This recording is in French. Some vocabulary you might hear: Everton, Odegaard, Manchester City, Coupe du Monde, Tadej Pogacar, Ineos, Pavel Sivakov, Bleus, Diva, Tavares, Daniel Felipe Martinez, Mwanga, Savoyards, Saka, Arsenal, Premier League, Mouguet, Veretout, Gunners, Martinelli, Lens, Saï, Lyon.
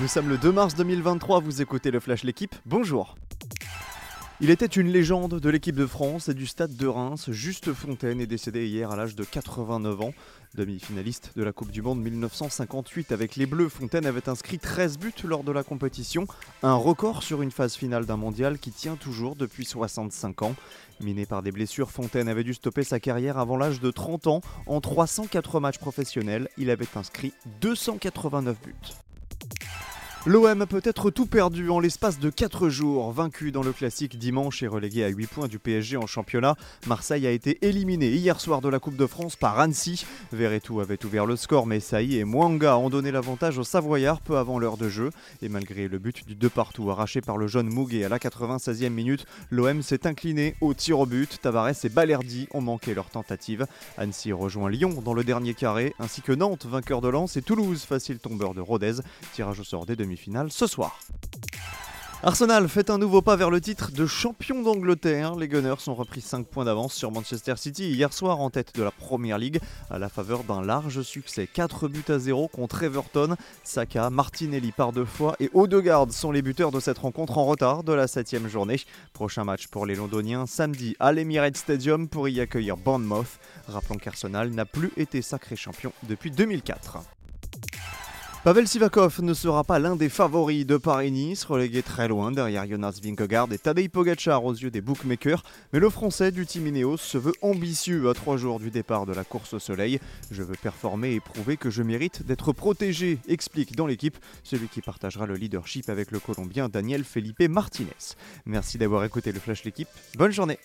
Nous sommes le 2 mars 2023, vous écoutez le Flash L'équipe, bonjour. Il était une légende de l'équipe de France et du Stade de Reims. Juste Fontaine est décédé hier à l'âge de 89 ans. Demi-finaliste de la Coupe du Monde 1958 avec les Bleus, Fontaine avait inscrit 13 buts lors de la compétition. Un record sur une phase finale d'un mondial qui tient toujours depuis 65 ans. Miné par des blessures, Fontaine avait dû stopper sa carrière avant l'âge de 30 ans. En 304 matchs professionnels, il avait inscrit 289 buts. L'OM peut être tout perdu en l'espace de 4 jours. Vaincu dans le classique dimanche et relégué à 8 points du PSG en championnat, Marseille a été éliminé hier soir de la Coupe de France par Annecy. Veretout avait ouvert le score, mais Saï et Mwanga ont donné l'avantage aux Savoyards peu avant l'heure de jeu. Et malgré le but du 2-2 arraché par le jeune Mouguet à la 96e minute, l'OM s'est incliné au tir au but. Tavares et Balerdi ont manqué leur tentative. Annecy rejoint Lyon dans le dernier carré, ainsi que Nantes, vainqueur de Lens, et Toulouse, facile tombeur de Rodez. Tirage au sort des demi-finale ce soir. Arsenal fait un nouveau pas vers le titre de champion d'Angleterre. Les Gunners ont repris 5 points d'avance sur Manchester City hier soir en tête de la Premier League à la faveur d'un large succès. 4-0 contre Everton. Saka, Martinelli par 2 fois et Odegaard sont les buteurs de cette rencontre en retard de la 7e journée. Prochain match pour les Londoniens samedi à l'Emirates Stadium pour y accueillir Bournemouth. Rappelons qu'Arsenal n'a plus été sacré champion depuis 2004. Pavel Sivakov ne sera pas l'un des favoris de Paris-Nice, relégué très loin derrière Jonas Vingegaard et Tadej Pogacar aux yeux des bookmakers. Mais le Français du Team Ineos se veut ambitieux à 3 jours du départ de la course au soleil. « Je veux performer et prouver que je mérite d'être protégé », explique dans l'équipe celui qui partagera le leadership avec le Colombien Daniel Felipe Martinez. Merci d'avoir écouté le Flash L'équipe, bonne journée.